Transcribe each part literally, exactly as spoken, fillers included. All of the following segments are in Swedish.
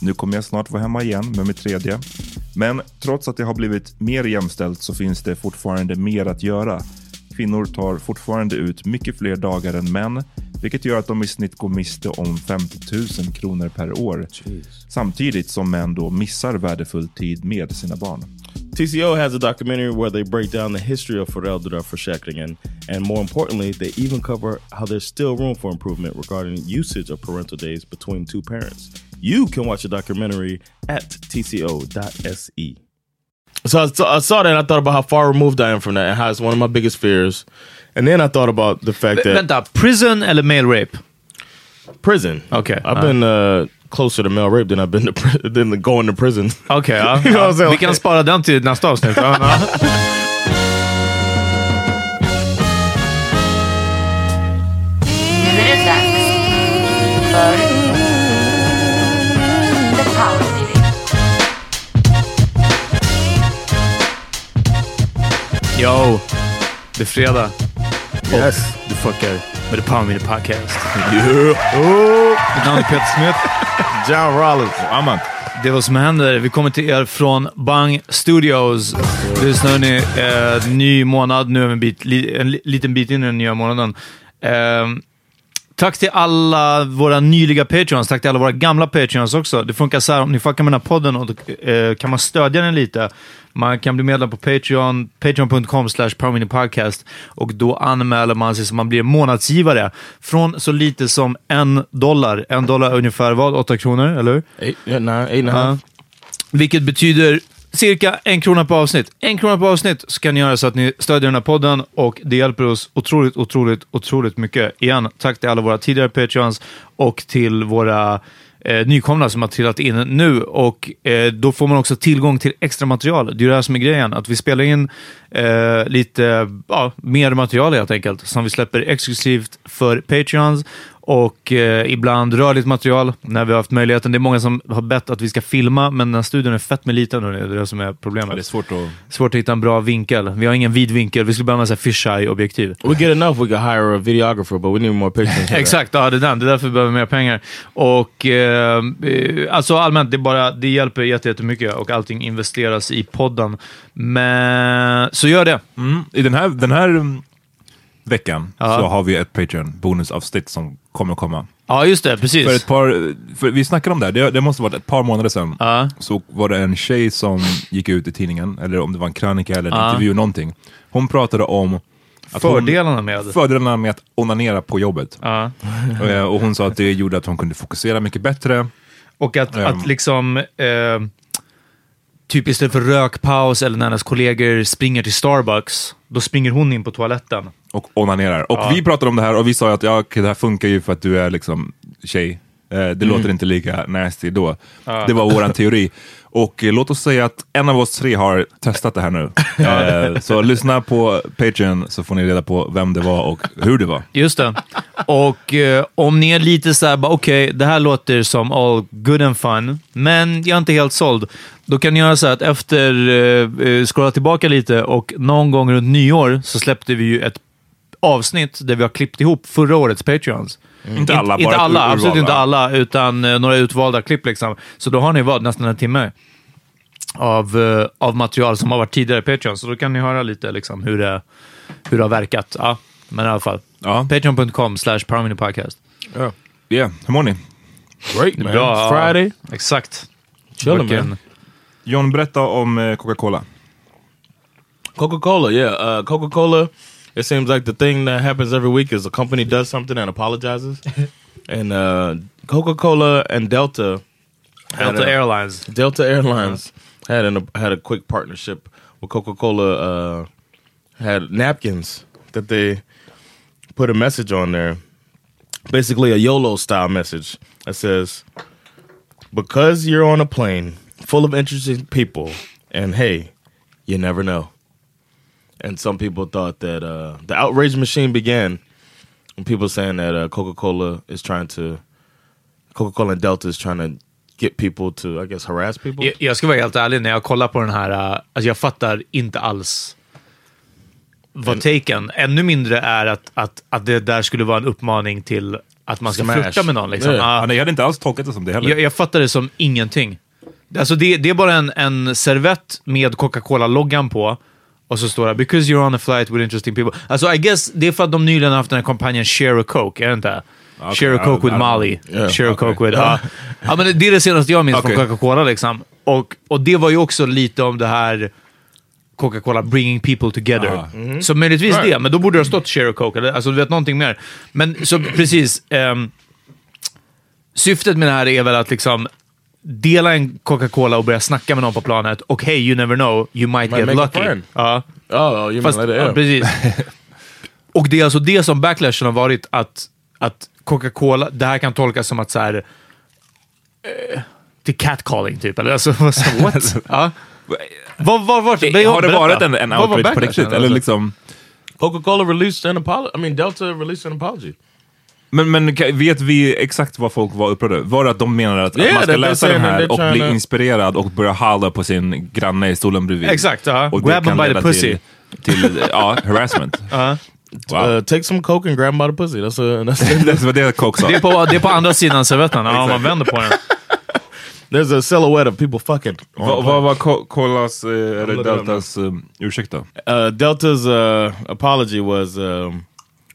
nu kommer jag snart vara hemma igen med mitt tredje. Men trots att det har blivit mer jämställt så finns det fortfarande mer att göra. Kvinnor tar fortfarande ut mycket fler dagar än män, vilket gör att de i snitt går miste om femtio tusen kronor per år. Jeez. Samtidigt som män då missar värdefull tid med sina barn. T C O has a documentary where they break down the history of föräldraförsäkringen, and more importantly, they even cover how there's still room for improvement regarding usage of parental days between two parents. You can watch the documentary at T C O dot S E. So I, so I saw that and I thought about how far removed I am from that and how it's one of my biggest fears. And then I thought about the fact v- that... Vänta, prison eller male rape? Prison. Okay. I've uh. been... Uh, closer to male rape than I've been to pri- than going to prison. Okay, uh, you know what I'm saying? Vi kan spara den till nästa avsnitt. uh, uh. Yo, det är fredag. Yes, du fuckar. Med The Power Meeting Podcast. Yeah. Oh. Mitt namn är Peter Smith. John Rollins. Amen. Det var som händer. Vi kommer till er från Bang Studios. Just nu är ni eh, ny månad. Nu är vi en, bit, li, en liten bit in i den nya månaden. Eh, tack till alla våra nyliga Patreons. Tack till alla våra gamla Patreons också. Det funkar så här. Om ni fuckar med den här podden och, eh, kan man stödja den lite. Man kan bli medlem på Patreon, patreon.com slash powermeetingpodcast, och då anmäler man sig så man blir månadsgivare från så lite som en dollar. En dollar ungefär vad? Åtta kronor, eller hur? Nej, nej, nej. Vilket betyder cirka en krona på avsnitt. En krona på avsnitt ska ni göra så att ni stödjer den här podden, och det hjälper oss otroligt, otroligt, otroligt mycket. Igen, tack till alla våra tidigare Patreons och till våra... Eh, nykomna som har trillat in nu, och eh, då får man också tillgång till extra material. Det är det här som är grejen, att vi spelar in eh, lite ja, mer material helt enkelt, som vi släpper exklusivt för Patreons. och eh, ibland rörligt material när vi har haft möjligheten. Det är många som har bett att vi ska filma, men den studion är fett med liten och det är det som är problemet. Ja, det är svårt att... svårt att hitta en bra vinkel. Vi har ingen vidvinkel. Vi skulle behöva en fisheye-objektiv. We get enough, we can hire a videographer, but we need more pictures. Exakt, ja, det är den. Det är därför vi behöver mer pengar. Och eh, alltså allmänt, det, bara, det hjälper jätte, jättemycket och allting investeras i podden. Men så gör det. Mm. I den här... Den här... veckan Aha. så har vi ett Patreon bonusavsnitt som kommer att komma. Ja, just det, precis. För ett par, för vi snackade om det, det, det måste ha varit ett par månader sedan. Aha. Så var det en tjej som gick ut i tidningen, eller om det var en krönika eller en Aha. intervju någonting. Hon pratade om att fördelarna hon, med fördelarna med att onanera på jobbet. Och, och hon sa att det gjorde att hon kunde fokusera mycket bättre. Och att, um, att liksom... Eh, typ istället för rökpaus eller när hennes kollegor springer till Starbucks, då springer hon in på toaletten. Och onanerar. Och ja. Vi pratade om det här och vi sa att ja, det här funkar ju för att du är liksom tjej. Eh, det mm. låter inte lika nasty då. Ja. Det var våran teori. Och eh, låt oss säga att en av oss tre har testat det här nu. Eh, så lyssna på Patreon så får ni reda på vem det var och hur det var. Just det. Och eh, om ni är lite så här, bara okej, okay, det här låter som all good and fun, men jag är inte helt såld. Då kan ni göra så här att efter eh, scrolla tillbaka lite och någon gång runt nyår så släppte vi ju ett avsnitt där vi har klippt ihop förra årets Patreons. Mm. Inte alla, inte alla urvalda. Absolut inte alla, utan eh, några utvalda klipp liksom. Så då har ni vad, nästan en timme av, eh, av material som har varit tidigare Patreons. Så då kan ni höra lite liksom, hur, det, hur det har verkat. Ja, men i alla fall. Ja. Patreon.com slash Power Meeting Podcast. Ja, yeah. Hur mår ni? Great, man. Bra, Friday. Exakt. Chilling, John, berätta om eh, Coca-Cola. Coca-Cola, yeah. Uh, Coca-Cola... It seems like the thing that happens every week is a company does something and apologizes. And uh, Coca-Cola and Delta, Delta a, Airlines, Delta Airlines had an, had a quick partnership where Coca-Cola uh, had napkins that they put a message on there, basically a YOLO style message that says, "Because you're on a plane full of interesting people, and hey, you never know." And some people thought that uh, the outrage machine began when people saying that uh, Coca-Cola is trying to, Coca-Cola and Delta is trying to get people to, I guess, harass people. Jag, jag ska vara helt ärlig, när jag kollar på den här, uh, alltså jag fattar inte alls vad taken. Ännu mindre är att, att, att det där skulle vara en uppmaning till att man ska flirta med någon. Liksom. Yeah. Uh, jag hade inte alls tolkat det som det heller. Jag, jag fattar det som ingenting. Alltså det, det är bara en, en servett med Coca-Cola-loggan på. Och så står det, because you're on a flight with interesting people. Alltså, I guess det är för att de nyligen har haft den här kampanjen Share a Coke, är det inte? Okay, Share a Coke I, with I, Molly. Yeah, Share okay. a Coke with... Uh, ja, men det är det senaste jag minns okay. från Coca-Cola, liksom. Och, och det var ju också lite om det här Coca-Cola bringing people together. Ah. Mm-hmm. Så möjligtvis right. det, men då borde det ha stått Share a Coke. Eller, alltså, du vet, någonting mer. Men så precis... Um, syftet med det här är väl att liksom... dela en Coca-Cola och börja snacka med någon på planet. Och hey, you never know, you might, might get lucky. Ja, oh, you Fast, mean like ja, precis. Och det är alltså det som backlashen har varit, att, att Coca-Cola, det här kan tolkas som att så här, eh, till catcalling typ, eller alltså, så, what? Ja. Var, var, var, det, har det varit en, en outrage på riktigt? Eller liksom? Coca-Cola released an apology, I mean Delta released an apology. Men, men vet vi exakt vad folk var upprörda? Var det att de menade att, yeah, att man ska läsa den här och bli to... inspirerad och börja halla på sin granne i stolen bredvid? Exakt, ja. Uh-huh. Grab them by the pussy. Till, till ja, harassment. Uh-huh. Wow. Uh, take some coke and grab them by the pussy. That's a, that's that's what det coke sa. Det är på, det är på andra sidan servetten, ja, om man vänder på den. There's a silhouette of people fucking. Vad va, va, Colas, eh, eller Deltas, um, ursäkta? Uh, Deltas uh, apology was, um,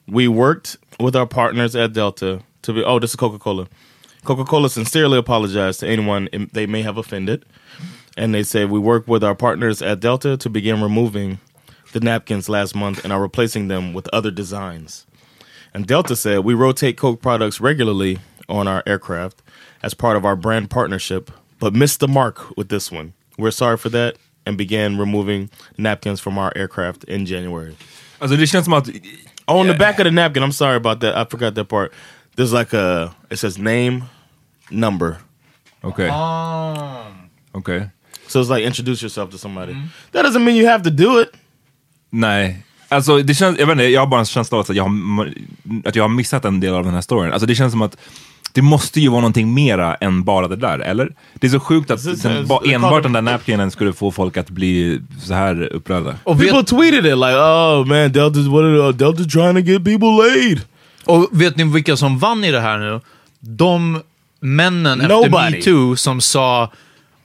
we worked with our partners at Delta to be... Oh, this is Coca-Cola. Coca-Cola sincerely apologized to anyone they may have offended. And they say, we work with our partners at Delta to begin removing the napkins last month and are replacing them with other designs. And Delta said, we rotate Coke products regularly on our aircraft as part of our brand partnership, but missed the mark with this one. We're sorry for that and began removing napkins from our aircraft in January. Alltså, det känns som att... On yeah. the back of the napkin, I'm sorry about that. I forgot that part. There's like a, it says name, number. Okay. Oh. Okay. So it's like introduce yourself to somebody. Mm. That doesn't mean you have to do it. Nej. Alltså det känns, jag vet inte, jag har bara en känsla av att jag har, att jag har missat en del av den här storyn. Alltså det känns som att det måste ju vara någonting mera än bara det där, eller? Det är så sjukt att sen, sen, ba, enbart den där napkinen skulle få folk att bli så här upprörda. Och vet, people tweeted it like, oh man, Delta, what are, uh, Delta trying to get people laid. Och vet ni vilka som vann i det här nu? De männen Nobody. Efter MeToo som sa,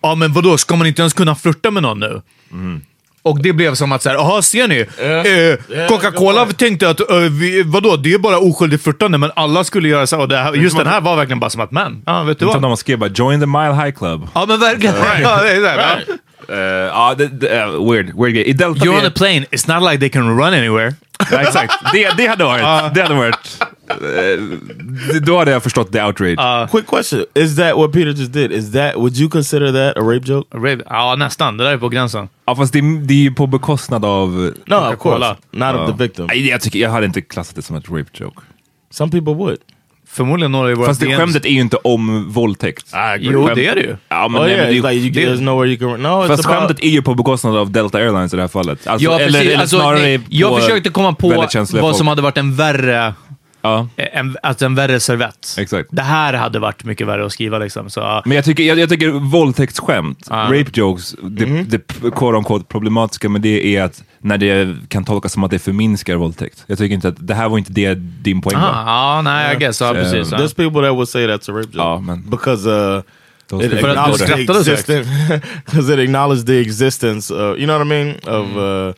ja ah, men vadå, ska man inte ens kunna flirta med någon nu? Mm. Och det blev som att så här, aha, ser ni? Uh, eh, Coca-Cola uh, tänkte att, uh, vi, vadå, det är bara oskyldigt fyrtande, men alla skulle göra så här, och det här, just den här var verkligen bara som att, man, ja, ah, vet du vad? Man skrev bara, join the Mile High Club. Ja, men verkligen. Ja, det är så här, right. Uh, uh, the, the, uh, weird, weird game. Delta You're B- on a plane, it's not like they can run anywhere. Ja, exakt, det, det hade varit, uh. det hade varit. Uh, då hade jag förstått the outrage. Uh, Quick question, is that what Peter just did? Is that, would you consider that a rape joke? A rape? Ja, uh, nästan, det där är på gränsen. Ja, fast det, det är på bekostnad av no, of course, not uh. of the victim. Nej, jag tycker, jag hade inte klassat det som ett rape joke. Some people would. Förmodligen några i våra. Fast det skämtet är ju inte om våldtäkt. Ah, jo, skämt. Det är det ju. Ja, men oh, nej, yeah. men det, like you, there's nowhere you can... No, fast about... skämtet är ju på bekostnad av Delta Airlines i det här fallet. Alltså, ja, eller, eller alltså, snarare nej, jag försökte komma på vad folk. Som hade varit en värre... Ja. En, alltså en värre servett. Exakt. Det här hade varit mycket värre att skriva liksom, så, uh. Men jag tycker, jag, jag tycker våldtäktsskämt, uh. rape jokes, det, mm. det quote unquote problematiska med det är att när det kan tolkas som att det förminskar våldtäkt. Jag tycker inte att det här var inte det din poäng uh. var. Ja, nej, jag guess, ja, precis. There's people that would say that's a rape joke, uh, men. Because uh, it acknowledges the existence, because it acknowledges the existence of, you know what I mean, of uh,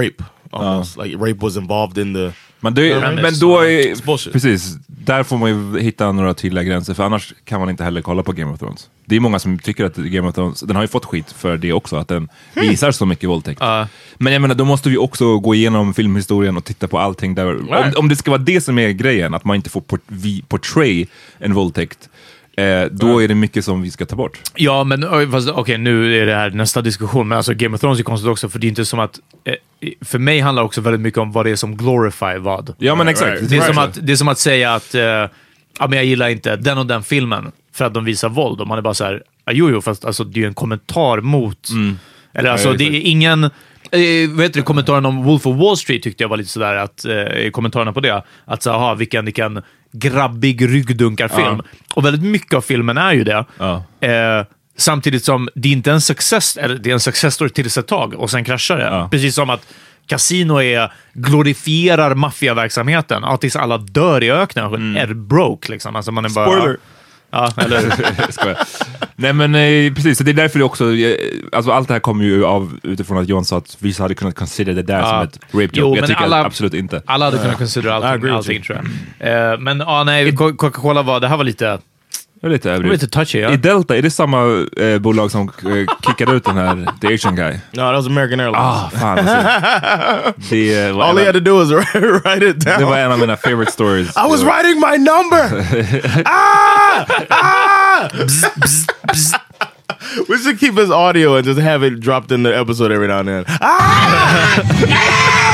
rape almost, uh. like rape was involved in the. Men, det, mm. men då är, precis, där får man ju hitta några tydliga gränser, för annars kan man inte heller kolla på Game of Thrones. Det är många som tycker att Game of Thrones, den har ju fått skit för det också, att den visar så mycket våldtäkt. Uh. Men jag menar, då måste vi också gå igenom filmhistorien och titta på allting där. Right. Om, om det ska vara det som är grejen, att man inte får port- portray en våldtäkt, Eh, då är det mycket som vi ska ta bort. Ja, men okej, okay, nu är det här nästa diskussion. Men alltså Game of Thrones är konstigt också, för det är inte som att... Eh, för mig handlar också väldigt mycket om vad det är som glorify vad. Ja, men exakt. Right. Det, är right. som att, det är som att säga att... Eh, ja, men jag gillar inte den och den filmen för att de visar våld. Och man är bara så här... Ah, jo, jo, fast alltså, det är ju en kommentar mot... Mm. Eller alltså, ja, det är ingen... Eh, vet du, kommentaren om Wolf of Wall Street tyckte jag var lite sådär att, eh, kommentarerna på det, att så, aha, vilken, vilken grabbig ryggdunkarfilm, ja. Och väldigt mycket av filmen är ju det, ja. eh, samtidigt som det är inte en success, eller det är en success story till ett tag och sen kraschar det, ja. Precis som att Casino är, glorifierar maffiaverksamheten, att tills alla dör i öknen, mm. är broke liksom, alltså man är bara... Spoiler. Ja, eller ska jag. Nej, men eh, precis, så det är därför det också eh, alltså allt det här kommer ju av utifrån att John sa att vi hade kunnat consider det där, ja. Som ett rape joke. Jo, jag tycker alla, absolut inte. Alla hade kunnat consider allting, allting tror jag. Eh, men ah, nej, Coca-Cola var, det här var lite var lite, var lite touchy, ja. I Delta, är det samma eh, bolag som eh, kickade ut den här The Asian Guy? No, that was American Airlines. Ah, oh, fan. Det, all he had to do was write it down. Det var en av mina favorite stories. I was writing my number! Ah! Ah! Bzz, bzz, bzz. We should keep his audio and just have it dropped in the episode every now and then. Ah!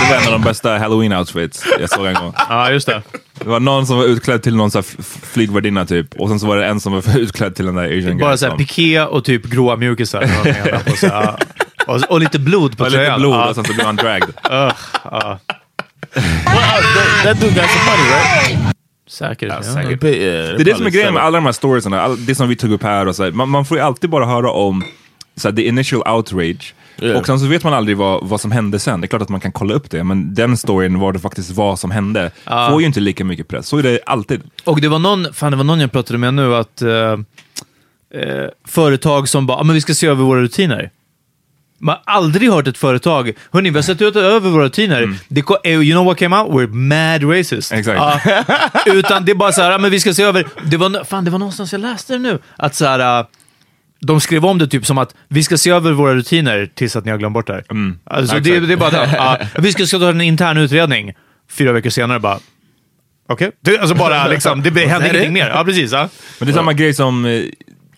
Det var en av de bästa Halloween-outfits jag såg en gång. Ja, ah, just det. Det var någon som var utklädd till någon sån här flygvärdinna typ. Och sen så var det en som var utklädd till den där Asian Guy. Bara såhär piké och typ gråa mjukisar. Och, så, ah. och, och lite blod på tröjan. Lite blod, ah. och sen så blev han dragged. Uh, uh. That dude got some money, right? Säkert, ja, säkert. Det är det som är grejen med alla de här storiesarna, all, det som vi tog upp här och så här, man, man får ju alltid bara höra om så här, the initial outrage, yeah. Och sen så vet man aldrig vad, vad som hände sen. Det är klart att man kan kolla upp det, men den storyn var det faktiskt vad som hände, ah. får ju inte lika mycket press, så är det alltid. Och det var någon, fan det var någon jag pratade med nu, att eh, eh, företag som bara, ah, men vi ska se över våra rutiner. Man har aldrig hört ett företag, hörni, vi har sett ut över våra rutiner, mm. det, you know what came out? We're mad racist. Exakt. Uh, utan det är bara så här, men vi ska se över, det var, fan det var någonstans jag läste det nu, att så här, uh, de skrev om det typ som att vi ska se över våra rutiner tills att ni har glömt bort det här. Mm. Alltså, det, det är bara det. Uh, vi ska ta en intern utredning, fyra veckor senare bara, okej. Okay. Alltså bara liksom, det händer ingenting mer. Ja, precis. Uh. Men det är samma grej som...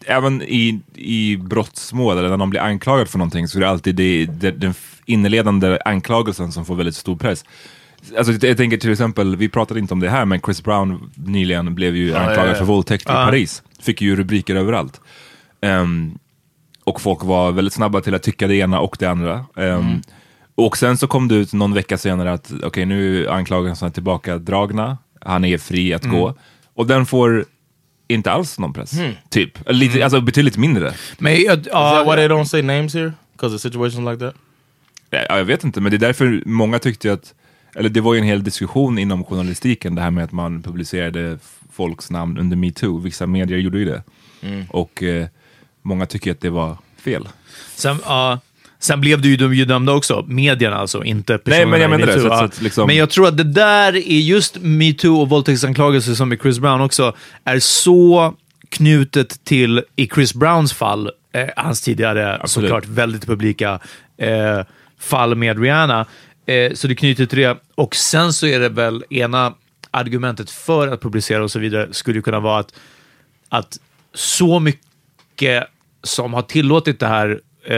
Även i, i brottsmål eller när någon blir anklagad för någonting, så är det alltid det, det, den inledande anklagelsen som får väldigt stor press. Alltså, jag tänker till exempel, vi pratade inte om det här, men Chris Brown nyligen blev ju ah, anklagad ja, ja. för våldtäkt ah. i Paris. Fick ju rubriker överallt. Um, och folk var väldigt snabba till att tycka det ena och det andra. Um, mm. Och sen så kom det ut någon vecka senare att okej, okay, nu anklagelserna är tillbaka dragna. Han är fri att mm. gå. Och den får inte alls någon press. Mm. Typ. Lite, mm. Alltså betydligt mindre. Men, uh, is that why they don't say names here? Because of situations like that? Ja, jag vet inte, men det är därför många tyckte att... Eller det var ju en hel diskussion inom journalistiken, det här med att man publicerade folks namn under MeToo. Vissa medier gjorde ju det. Mm. Och eh, många tycker att det var fel. Sen, uh, sen blev det ju de ju dömda också. Medierna alltså, inte personerna. Nej, men jag menar det. Så att, så att liksom... Men jag tror att det där är just MeToo och våldtäktsanklagelser som i Chris Brown också är så knutet till, i Chris Browns fall, eh, hans tidigare absolut. Såklart väldigt publika eh, fall med Rihanna. Eh, så det knyter till det. Och sen så är det väl ena argumentet för att publicera och så vidare skulle ju kunna vara att, att så mycket som har tillåtit det här eh,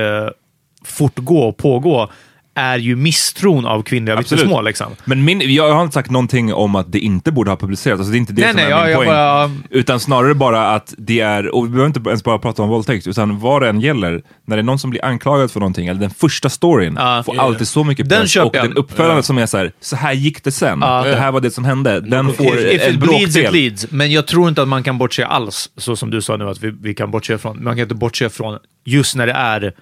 fortgå och pågå är ju misstron av kvinnliga vittnesmål. Liksom. Men min, jag har inte sagt någonting om att det inte borde ha publicerats. Alltså det är inte det nej, som nej, är min jag, poäng. Jag bara... Utan snarare bara att det är, och vi behöver inte ens bara prata om våldtäkt, utan vad det än gäller, när det är någon som blir anklagad för någonting, eller den första storyn, ah, får yeah. alltid så mycket press. Den och den uppföljande uh. som är så här, så här gick det sen. Uh. Det här var det som hände. Den får if, if ett bråkdel. Men jag tror inte att man kan bortse alls, så som du sa nu, att vi, vi kan bortse från. Man kan inte bortse från just när det är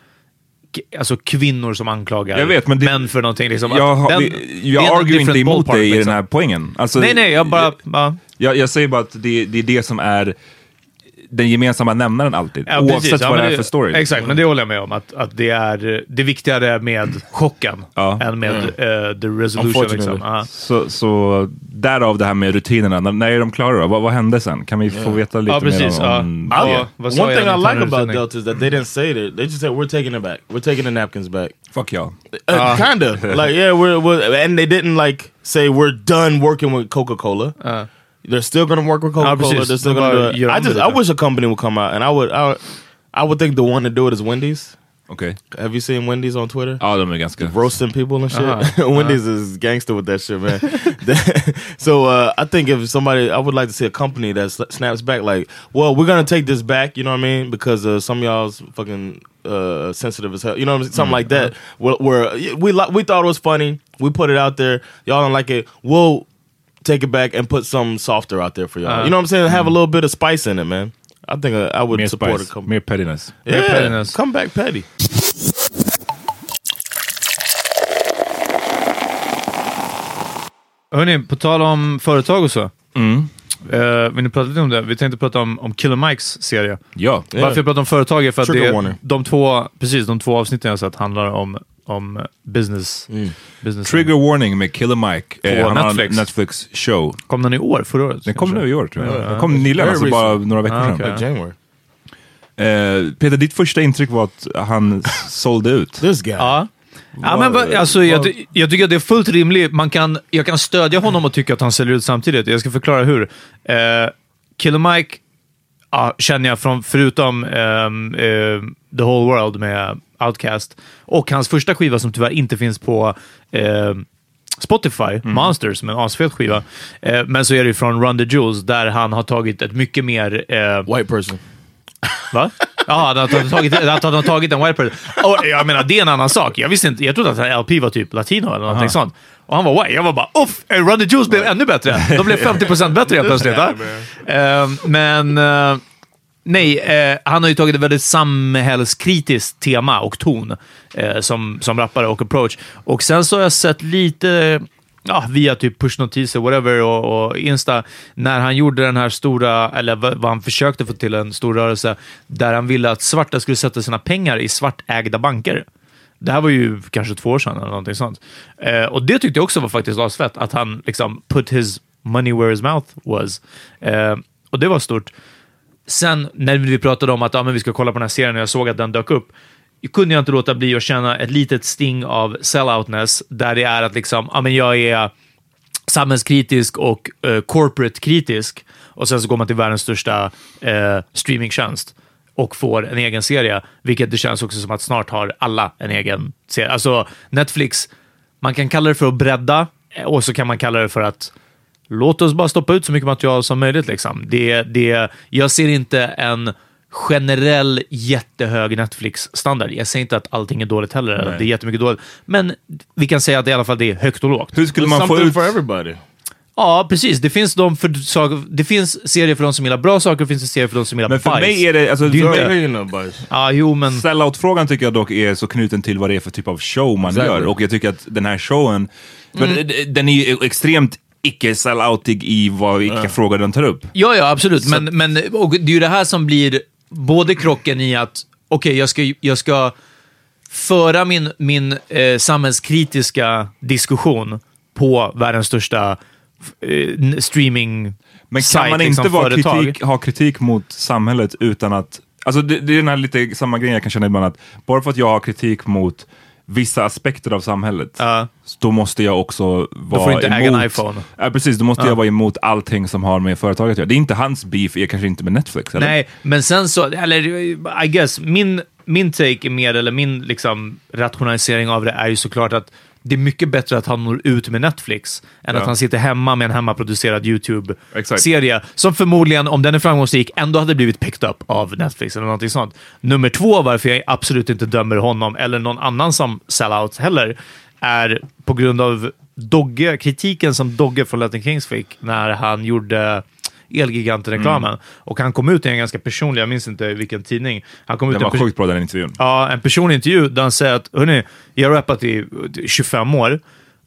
alltså kvinnor som anklagar jag vet, men det, män för någonting liksom. Jag, har, den, jag arguer inte emot dig liksom. I den här poängen alltså, nej nej, jag bara jag, jag, jag säger bara att det, det är det som är den gemensamma nämnaren alltid ja, oavsett precis, ja, vad det är det, för story. Exakt, men det håller jag med om att, att det är det viktigare med chocken ja. Än med mm. uh, the resolution liksom. uh-huh. så, så därav det här med rutinerna. N- när är de klara då? Vad, vad hände sen? Kan vi yeah. få veta lite ja, precis, mer om ja. Ja. One thing I like about Delta is that they didn't say that. They just said we're taking it back. We're taking the napkins back. Fuck y'all. Uh, kind of. Like yeah, we're, we're and they didn't like say we're done working with Coca-Cola. Uh. They're still going to work with Coca-Cola. They're still going to do it. I just, I wish a company would come out, and I would, I would, I would think the one to do it is Wendy's. Okay. Have you seen Wendy's on Twitter? Oh, them guys roasting people and shit. Uh-huh. Wendy's uh-huh. is gangster with that shit, man. So uh, I think if somebody, I would like to see a company that snaps back, like, well, we're going to take this back, you know what I mean? Because uh, some of y'all's fucking uh, sensitive as hell, you know what I mean? Something mm-hmm. like that. Uh-huh. Where, where we we thought it was funny, we put it out there. Y'all don't like it. Well. Take it back and put some softer out there for y'all. Uh, you know what I'm saying? Have mm. a little bit of spice in it, man. I think I, I would mere support spice. A company. Mere pettiness. Yeah, mere pettiness. Come back petty. Hörrni, på tal om företag och så. Mm. Uh, vi pratade lite om det. Vi tänkte prata om, om Killer Mikes serie. Ja. Varför yeah. jag pratar om företag är för att Trigger det är de två, precis, de två avsnitten jag sett handlar om om business, mm. business Trigger Warning med Killer Mike på eh, Netflix. Netflix show. Kom den i år, förra året? Den kom nu i år tror jag. Ja, den kom nyligen, alltså bara några veckor ah, okay. sedan. Eh, Peter, ditt första intryck var att han sålde ut. This guy. Ja. Ja, men va, alltså, jag, jag tycker att det är fullt rimligt. Man kan, jag kan stödja honom och tycka att han säljer ut samtidigt. Jag ska förklara hur. Eh, Killer Mike ja, känner jag från, förutom eh, eh, The Whole World med Outcast och hans första skiva som tyvärr inte finns på eh, Spotify, mm. Monsters, men asfet skiva eh, men så är det från Run the Jewels där han har tagit ett mycket mer eh, white person. Va? Ja, han har tagit, han har tagit en white person. Och jag menar, det är en annan sak. Jag visste inte, jag trodde att L P var typ latino eller någonting Aha. sånt. Och han var white. Jag var bara, uff, Run the Jewels blev ännu bättre. De blev femtio procent bättre helt plötsligt. eh, men... Eh, Nej, eh, han har ju tagit ett väldigt samhällskritiskt tema och ton eh, som, som rappare och approach. Och sen så har jag sett lite ja, via typ pushnotiser, whatever, och, och Insta, när han gjorde den här stora, eller vad han försökte få till en stor rörelse, där han ville att svarta skulle sätta sina pengar i svartägda banker. Det här var ju kanske två år sedan eller någonting sånt. Eh, och det tyckte jag också var faktiskt asfett, att han liksom put his money where his mouth was. Eh, och det var stort. Sen när vi pratade om att ja, men vi ska kolla på den här serien och jag såg att den dök upp, kunde jag inte låta bli att känna ett litet sting av selloutness, där det är att liksom, ja, men jag är samhällskritisk och eh, corporate-kritisk, och sen så går man till världens största eh, streamingtjänst och får en egen serie, vilket det känns också som att snart har alla en egen serie. Alltså Netflix, man kan kalla det för att bredda, och så kan man kalla det för att låt oss bara stoppa ut så mycket material som möjligt liksom. Det, det, jag ser inte en generell jättehög Netflix-standard. Jag säger inte att allting är dåligt heller. Nej. Det är jättemycket dåligt. Men vi kan säga att det i alla fall det är högt och lågt. Hur skulle man få ut... for everybody? Ja, precis. Det finns, de för saker, det finns serier för de som gillar bra saker, det finns serier för de som gillar bajs. Men för bajs. Mig är det... Alltså, det är ju inte... bajs. Ah, jo, men... Sellout-frågan tycker jag dock är så knuten till vad det är för typ av show man exactly. gör. Och jag tycker att den här showen... Mm. Den är ju extremt icke-selloutig i vad vilka mm. frågor den tar upp. Ja, ja, absolut. Så... Men, men och det är ju det här som blir både krocken i att okej, okay, jag, ska, jag ska föra min, min eh, samhällskritiska diskussion på världens största streaming. Men kan man inte vara kritik, ha kritik mot samhället utan att... Alltså det, det är den här lite samma grejen jag kan känna ibland, att bara för att jag har kritik mot vissa aspekter av samhället, uh, då måste jag också vara får inte emot... en iPhone. Ja, precis, då måste uh. jag vara emot allting som har med företaget att göra. Det är inte hans beef, är kanske inte med Netflix. Eller? Nej, men sen så... Eller, I guess, min, min take är mer, eller min liksom, rationalisering av det är ju såklart att det är mycket bättre att han når ut med Netflix än ja. Att han sitter hemma med en hemmaproducerad YouTube-serie exactly. som förmodligen, om den är framgångsrik, ändå hade blivit picked up av Netflix eller någonting sånt. Nummer två, varför jag absolut inte dömer honom eller någon annan som sellout heller, är på grund av Dogge, kritiken som Dogge från Latin Kings fick när han gjorde Elgiganten-reklamen. Mm. Och han kom ut i en ganska personlig, jag minns inte vilken tidning. Han kom ut den var en pers- sjukt bra, den intervjun. Ja, en personlig intervju där han säger att hörni, jag har rappat i tjugofem år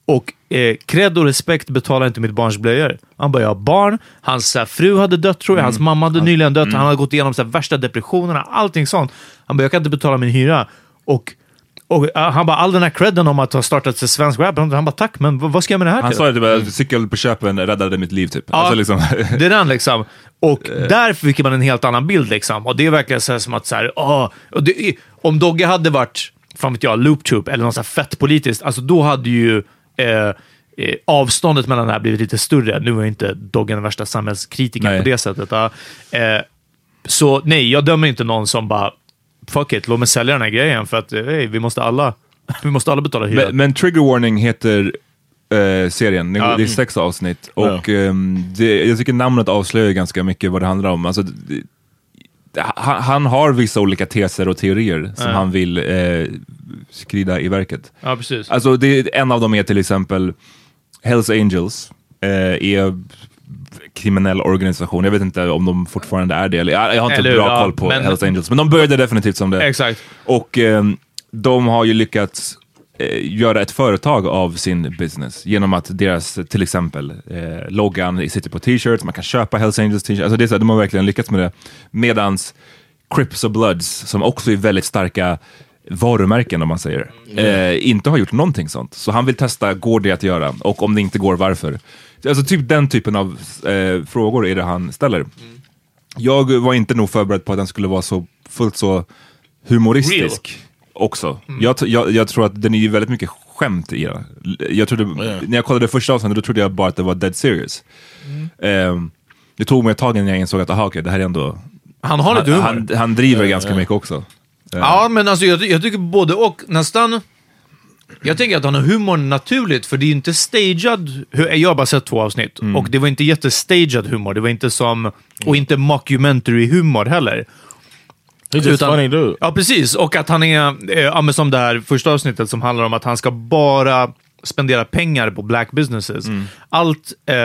och eh, cred och respekt betalar inte mitt barns blöjor. Han bara, jag har barn, hans här, fru hade dött tror jag, mm. hans mamma hade nyligen dött, mm. han hade gått igenom så här, värsta depressionerna, allting sånt. Han bara, jag kan inte betala min hyra. Och Och uh, han bara, all den här credden om att ha startat sig svensk rap, han bara, tack, men v- vad ska jag med det här han till? Han sa det, typ, cykel på köpen räddade mitt liv, typ. Ja, alltså, liksom. Det är den liksom. Och där fick man en helt annan bild, liksom. Och det är verkligen så här som att, så här, oh, och det, om Dogge hade varit, fan vet jag, loop-tube eller något så här fett politiskt, alltså då hade ju... Eh, avståndet mellan det här blivit lite större. Nu är inte Dogge den värsta samhällskritiken nej. På det sättet. Uh, eh, så nej, jag dömer inte någon som bara fuck it, låt mig sälja den här grejen för att hey, vi måste alla vi måste alla betala hyra. Men, men Trigger Warning heter eh, serien. Det, um, det är sex avsnitt och yeah. um, det, jag tycker namnet avslöjar ganska mycket vad det handlar om. Alltså, det, han, han har vissa olika teser och teorier som uh. han vill eh, skrida i verket. Ja, precis. Alltså, det, en av dem är till exempel Hells Angels eh, är kriminell organisation. Jag vet inte om de fortfarande är det. Jag har inte eller, bra ja, koll på men, Hells Angels. Men de började definitivt som det. Exakt. Och eh, de har ju lyckats eh, göra ett företag av sin business. Genom att deras, till exempel, eh, loggan sitter på t-shirts. Man kan köpa Hells Angels t-shirts. Alltså det är så, de har verkligen lyckats med det. Medans Crips och Bloods, som också är väldigt starka varumärken om man säger, mm. eh, inte har gjort någonting sånt. Så han vill testa, går det att göra? Och om det inte går, varför? Alltså typ den typen av eh, frågor är det han ställer. Mm. Jag var inte nog förberedd på att den skulle vara så fullt så humoristisk real. Också. Mm. Jag, jag, jag tror att den är ju väldigt mycket skämt i det. Jag trodde, mm. när jag kollade första avsnittet då trodde jag bara att det var dead serious. Mm. Eh, det tog mig ett tag innan jag insåg att aha, okej, det här är ändå... Han har lite humor. Han, han, han driver mm, ganska mm. mycket också. Eh. Ja, men alltså jag, jag tycker både och nästan... Jag tänker att han har humor naturligt, för det är ju inte staged. Jag har bara sett två avsnitt mm. och det var inte jättestaged humor. Det var inte som, och inte mockumentary humor heller. It's utan, funny dude. Ja, precis. Och att han är äh, som det här första avsnittet som handlar om att han ska bara spendera pengar på black businesses. Mm. Allt äh,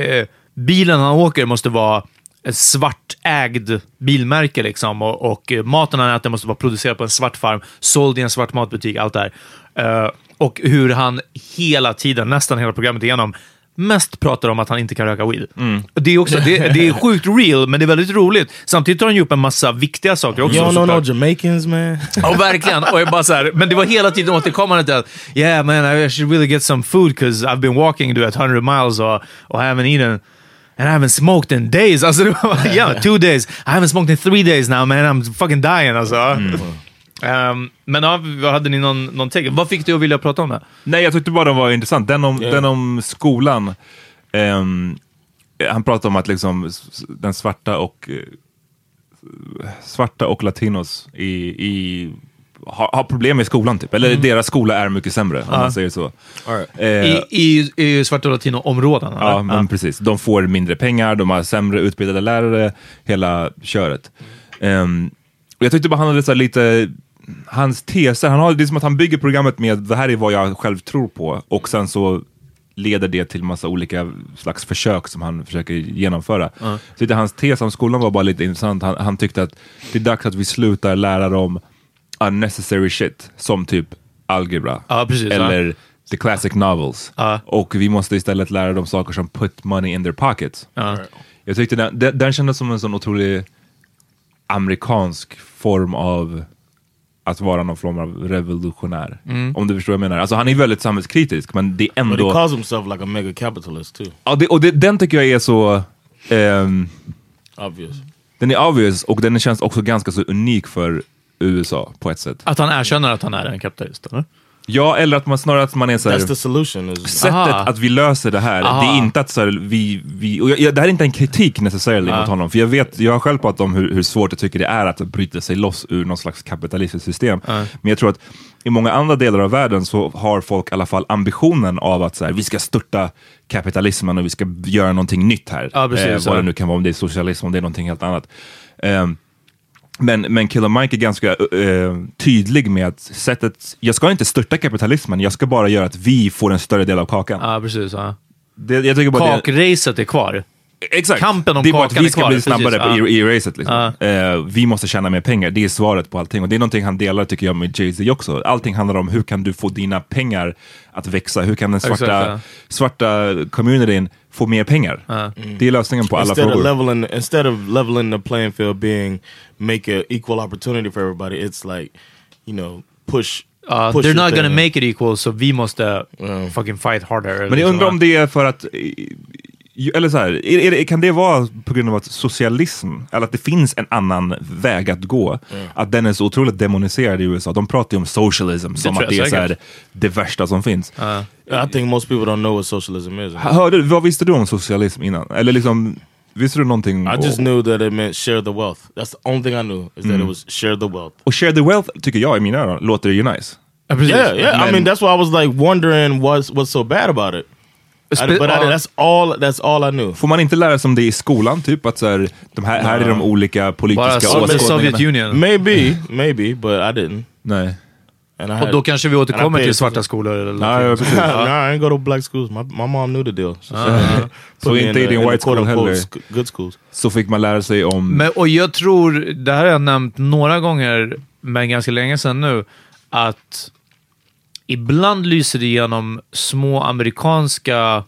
äh, bilen han åker måste vara ett svartägd bilmärke liksom, och, och maten han äter måste vara producerad på en svart farm, såld i en svart matbutik, allt det här. Uh, och hur han hela tiden, nästan hela programmet igenom, mest pratar om att han inte kan röka weed. Mm. Det är också det, det är sjukt real, men det är väldigt roligt. Samtidigt tar han ju upp en massa viktiga saker också. You don't know Jamaicans, man. Ja, verkligen. Och jag bara så här, men det var hela tiden återkommande till att yeah man, I should really get some food because I've been walking, du vet, hundred miles och, och I haven't eaten. And I haven't smoked in days. Alltså, yeah, two days. I haven't smoked in three days now, man. I'm fucking dying, alltså. Mm. Um, men ja, hade ni någon, någon take? Vad fick du att vilja prata om det? Nej, jag tyckte bara den var intressant. Den om, yeah. den om skolan. Um, han pratade om att liksom den svarta och svarta och latinos i, i har, har problem i skolan, typ. Eller mm. deras skola är mycket sämre, om uh-huh. man säger så. All right. eh, I, i, i svarta och latino-områden? Ja, men uh-huh. precis. De får mindre pengar, de har sämre utbildade lärare, hela köret. Um, och jag tyckte bara han hade så här lite hans teser, han har det är som att han bygger programmet med det här är vad jag själv tror på och sen så leder det till massa olika slags försök som han försöker genomföra. Mm. Så det, hans tes om skolan var bara lite intressant. Han, han tyckte att det är dags att vi slutar lära dem unnecessary shit som typ algebra ah, precis, eller ja. The classic novels. Ah. Och vi måste istället lära dem saker som put money in their pockets. Ah. Jag tyckte den, den, den kändes som en sån otrolig amerikansk form av att vara någon form av revolutionär. Mm. Om du förstår vad jag menar. Alltså han är väldigt samhällskritisk, men det är ändå... But he calls himself like a mega capitalist too. Ja, det, och det, den tycker jag är så... Um, obvious. Den är obvious, och den känns också ganska så unik för U S A på ett sätt. Att han erkänner att han är en kapitalist, eller? Ja, eller att man snarare att man är så här, that's the solution is... Sättet aha. att vi löser det här, aha. det är inte att så här, vi... vi och jag, det här är inte en kritik necessarily ah. mot honom, för jag vet, jag har själv pratat om hur, hur svårt jag tycker det är att bryta sig loss ur någon slags kapitalistiskt system. Ah. Men jag tror att i många andra delar av världen så har folk i alla fall ambitionen av att så här, vi ska störta kapitalismen och vi ska göra någonting nytt här. Ah, precis, eh, vad det nu kan vara, om det är socialism, om det är någonting helt annat. Um, Men, men Killer Mike är ganska uh, tydlig med att sättet, jag ska inte störta kapitalismen, jag ska bara göra att vi får en större del av kakan. Ja, precis. Ja. Det, jag tycker bara kakracet är kvar. Exakt. Kampen om det är kakan bara att vi ska kvar, bli snabbare precis, ja. i, i racet. Liksom. Ja. Uh, vi måste tjäna mer pengar, det är svaret på allting. Och det är någonting han delar tycker jag med Jay-Z också. Allting handlar om hur kan du få dina pengar att växa, hur kan den svarta, exakt, ja. svarta communityn få mer pengar. Uh. Mm. Det är lösningen på alla instead frågor. Of leveling, instead of leveling the playing field being make an equal opportunity for everybody, it's like, you know, push, uh, push they're not gonna and... make it equal, so vi måste uh. fucking fight harder. Men jag undrar om det är för att eller så här, är, är, kan det vara på grund av att socialism eller att det finns en annan väg att gå mm. att den är så otroligt demoniserad i U S A. De pratar ju om socialism det som att det är så här, det värsta som finns. Uh. I think most people don't know what socialism is. Hörde, vad visste du om socialism innan? Eller liksom, visste du någonting? I just knew that it meant share the wealth. That's the only thing I knew is mm. that it was share the wealth. Och share the wealth tycker jag i mina öron låter ju nice. Ja, yeah, yeah. Men, I mean that's why I was like wondering what's, what's so bad about it. Spe- I, but I, that's all, that's all I knew. Får man inte lära sig om det i skolan typ att så här, de här, no. här är de olika politiska åskådningarna. Maybe, maybe, but I didn't. Nej. And I had, och då kanske vi återkommer till svarta skolor eller nej, nah, precis. nah, I ain't go to black schools. My, my mom knew the deal. Så so uh-huh. so inte i din white school heller. Good schools. Så fick man lära sig om. Men, och jag tror det här har jag nämnt några gånger men ganska länge sedan nu att ibland lyser det igenom små amerikanska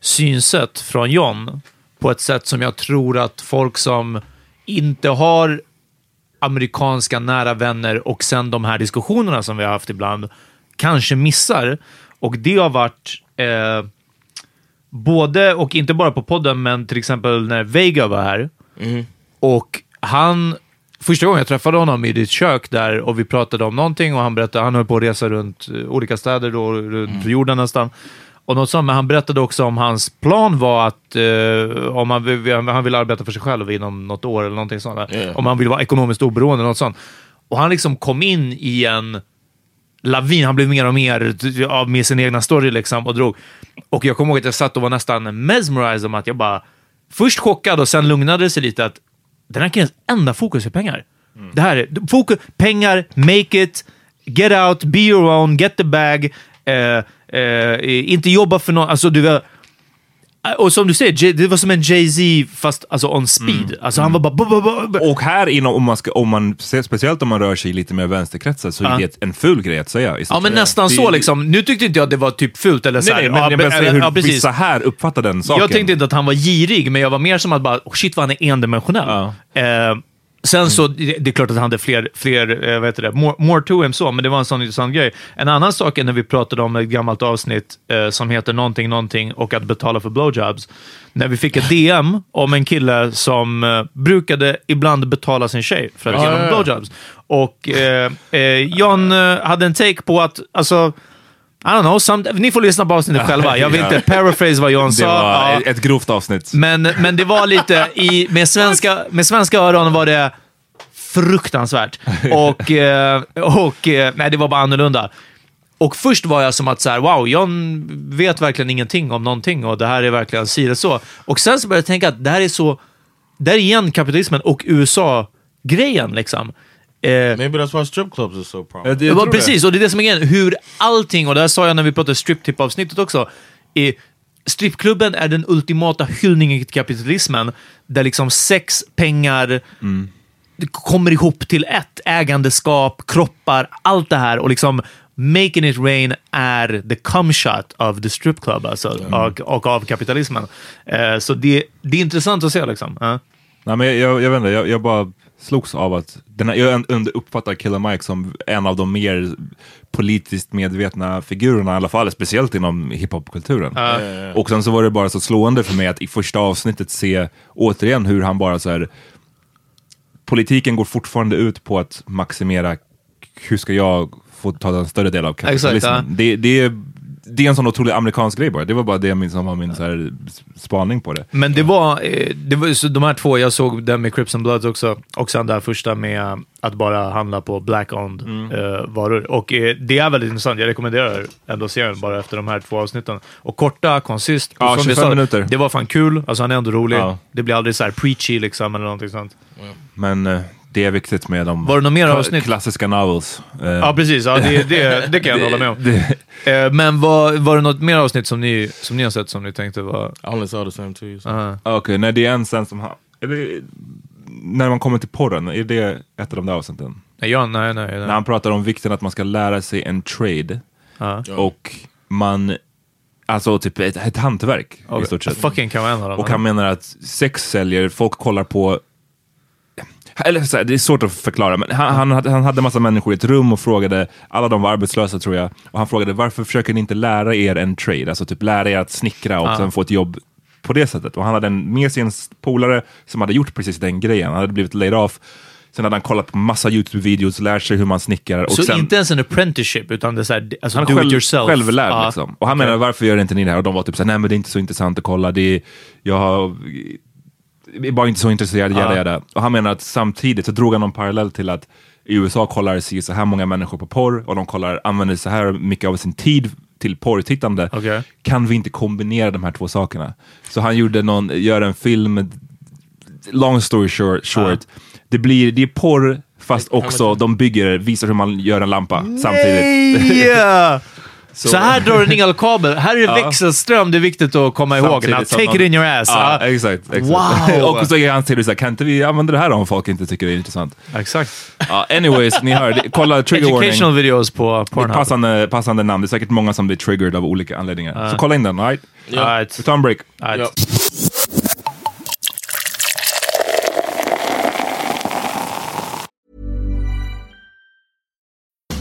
synsätt från John på ett sätt som jag tror att folk som inte har amerikanska nära vänner och sen de här diskussionerna som vi har haft ibland kanske missar. Och det har varit eh, både och inte bara på podden men till exempel när Vega var här mm. och han... Första gången jag träffade honom i ditt kök där och vi pratade om någonting och han berättade han höll på att resa runt olika städer då, runt mm. jorden nästan. Och något sånt, men han berättade också om hans plan var att eh, om han vill, han vill arbeta för sig själv inom något år eller någonting sånt. Yeah. Om han vill vara ekonomiskt oberoende eller något sånt. Och han liksom kom in i en lavin, han blev mer och mer ja, med sin egna story liksom och drog. Och jag kommer ihåg att jag satt och var nästan mesmerized om att jag bara först chockad och sen lugnade sig lite att den här killens enda fokus är pengar. Mm. Det här är fokus, pengar, make it, get out, be your own, get the bag, eh, eh, inte jobba för någon, alltså du var, och som du säger, det var som en Jay-Z fast alltså on speed. Mm. Alltså han var bara... Bu, bu, bu, bu. Och här inom, om man, ska, om man speciellt om man rör sig lite mer vänsterkretsar så är det ja. en ful grej att säga. Ja, men nästan det, så liksom. Nu tyckte inte jag att det var typ fult eller så här. Nej, nej, men, ja, men hur ja, precis. Vissa här uppfattar den saken. Jag tänkte inte att han var girig, men jag var mer som att bara, oh, shit vad han är endimensionell. Ja. Eh, sen mm. så, det, det är klart att han hade fler, fler eh, vad heter det, more, more to him så, men det var en sån intressant grej. En annan sak är när vi pratade om ett gammalt avsnitt eh, som heter någonting, någonting och att betala för blowjobs. När vi fick ett D M om en kille som eh, brukade ibland betala sin tjej för att ge honom blowjobs. Och eh, eh, John eh, hade en take på att, alltså... I don't know, some, ni får lyssna på avsnittet själva. Jag vill inte paraphrase vad John sa. Det var ja. ett grovt avsnitt. Men, men det var lite, i, med, svenska, med svenska öron var det fruktansvärt. Och, och nej, det var bara annorlunda. Och först var jag som att så här, wow, John vet verkligen ingenting om någonting. Och det här är verkligen si det så. Och sen så började jag tänka att det här är så, där igen kapitalismen och U S A grejen liksom. Eh, Maybe that's why strip clubs are so prominent. Ja, det, precis, det. Och det är det som är grejen. Hur allting, och det här sa jag när vi pratade striptip-avsnittet också, är strippklubben är den ultimata hyllningen till kapitalismen, där liksom sex, pengar mm. kommer ihop till ett, ägandeskap, kroppar, allt det här, och liksom making it rain är the cum shot of the strip club, alltså, mm. och, och av kapitalismen. Eh, så det, det är intressant att se liksom. Eh. Nej, men jag, jag, jag vet inte, jag, jag bara slogs av att den här, jag uppfattar Killer Mike som en av de mer politiskt medvetna figurerna i alla fall, speciellt inom hiphopkulturen. Uh. Och sen så var det bara så slående för mig att i första avsnittet se återigen hur han bara så här, politiken går fortfarande ut på att maximera hur ska jag få ta en större del av kapitalismen. Exakt, uh. det, det är Det är en sån otrolig amerikansk grej bara. Det var bara det jag minns som var min så här spaning på det. Men det var, det var så de här två, jag såg den med Crips and Bloods också. Och sen där första med att bara handla på black-owned mm. eh, varor. Och eh, det är väldigt intressant. Jag rekommenderar ändå serien bara efter de här två avsnitten. Och korta, konsist. Ja, tjugofem sa, minuter. Det var fan kul. Alltså han är ändå rolig. Ja. Det blir aldrig så här preachy liksom eller någonting sånt. Mm. Men... Eh, det är viktigt med de var det någon mer avsnitt? Klassiska novels. Ja, precis. Ja, det, det, det kan jag hålla med om. Men var, var det något mer avsnitt som ni, som ni har sett som ni tänkte var... Always all the same to you. Uh-huh. Okej, okay, när det är en sen som... Det, när man kommer till porren, är det ett av de där avsnitten? Ja, nej, nej, nej. När han pratar om vikten att man ska lära sig en trade. Uh-huh. Och man... Alltså typ ett, ett hantverk okay. i stort sett. Fucking kan man ändra. Och han menar att sex säljer, folk kollar på... Eller så här, det är svårt att förklara, men han, han, hade, han hade massa människor i ett rum och frågade, alla de var arbetslösa tror jag, och han frågade varför försöker ni inte lära er en trade, alltså typ lära er att snickra och ah. sen få ett jobb på det sättet. Och han hade en, med sin polare som hade gjort precis den grejen, han hade blivit laid off. Sen hade han kollat på massa YouTube-videos, lärt sig hur man snickrar. Och så sen, inte ens en apprenticeship, utan det är så här, alltså han do själv, it yourself. Självlärd ah. liksom. Och han okay. menade, varför gör inte ni det här? Och de var typ så här, nej men det är inte så intressant att kolla, det är, jag har... är bara inte så intresserad, jävla, jävla. Och han menar att samtidigt så drog han någon parallell till att i U S A kollar sig så här många människor på porr, och de kollar, använder så här mycket av sin tid till porrtittande. Okay. Kan vi inte kombinera de här två sakerna? Så han gjorde någon, gör en film, long story short, short. Det blir, det är porr fast också de bygger, visar hur man gör en lampa Nej! Samtidigt. Så. så här drar den inga kabel. Här är det växelström, det är viktigt att komma ihåg. Now, take man... it in your ass. Ja, ja. Exakt, exakt. Wow. Och så är han till så här, kan inte vi använda det här om folk inte tycker det är intressant? Exakt. Ja, anyways, ni hör, kolla Trigger Warning. Educational videos på Pornhub. Passande, passande namn, det är säkert många som blir triggered av olika anledningar. Uh. Så kolla in den, right? Yeah. All right. Vi tar en break. All right. Yeah.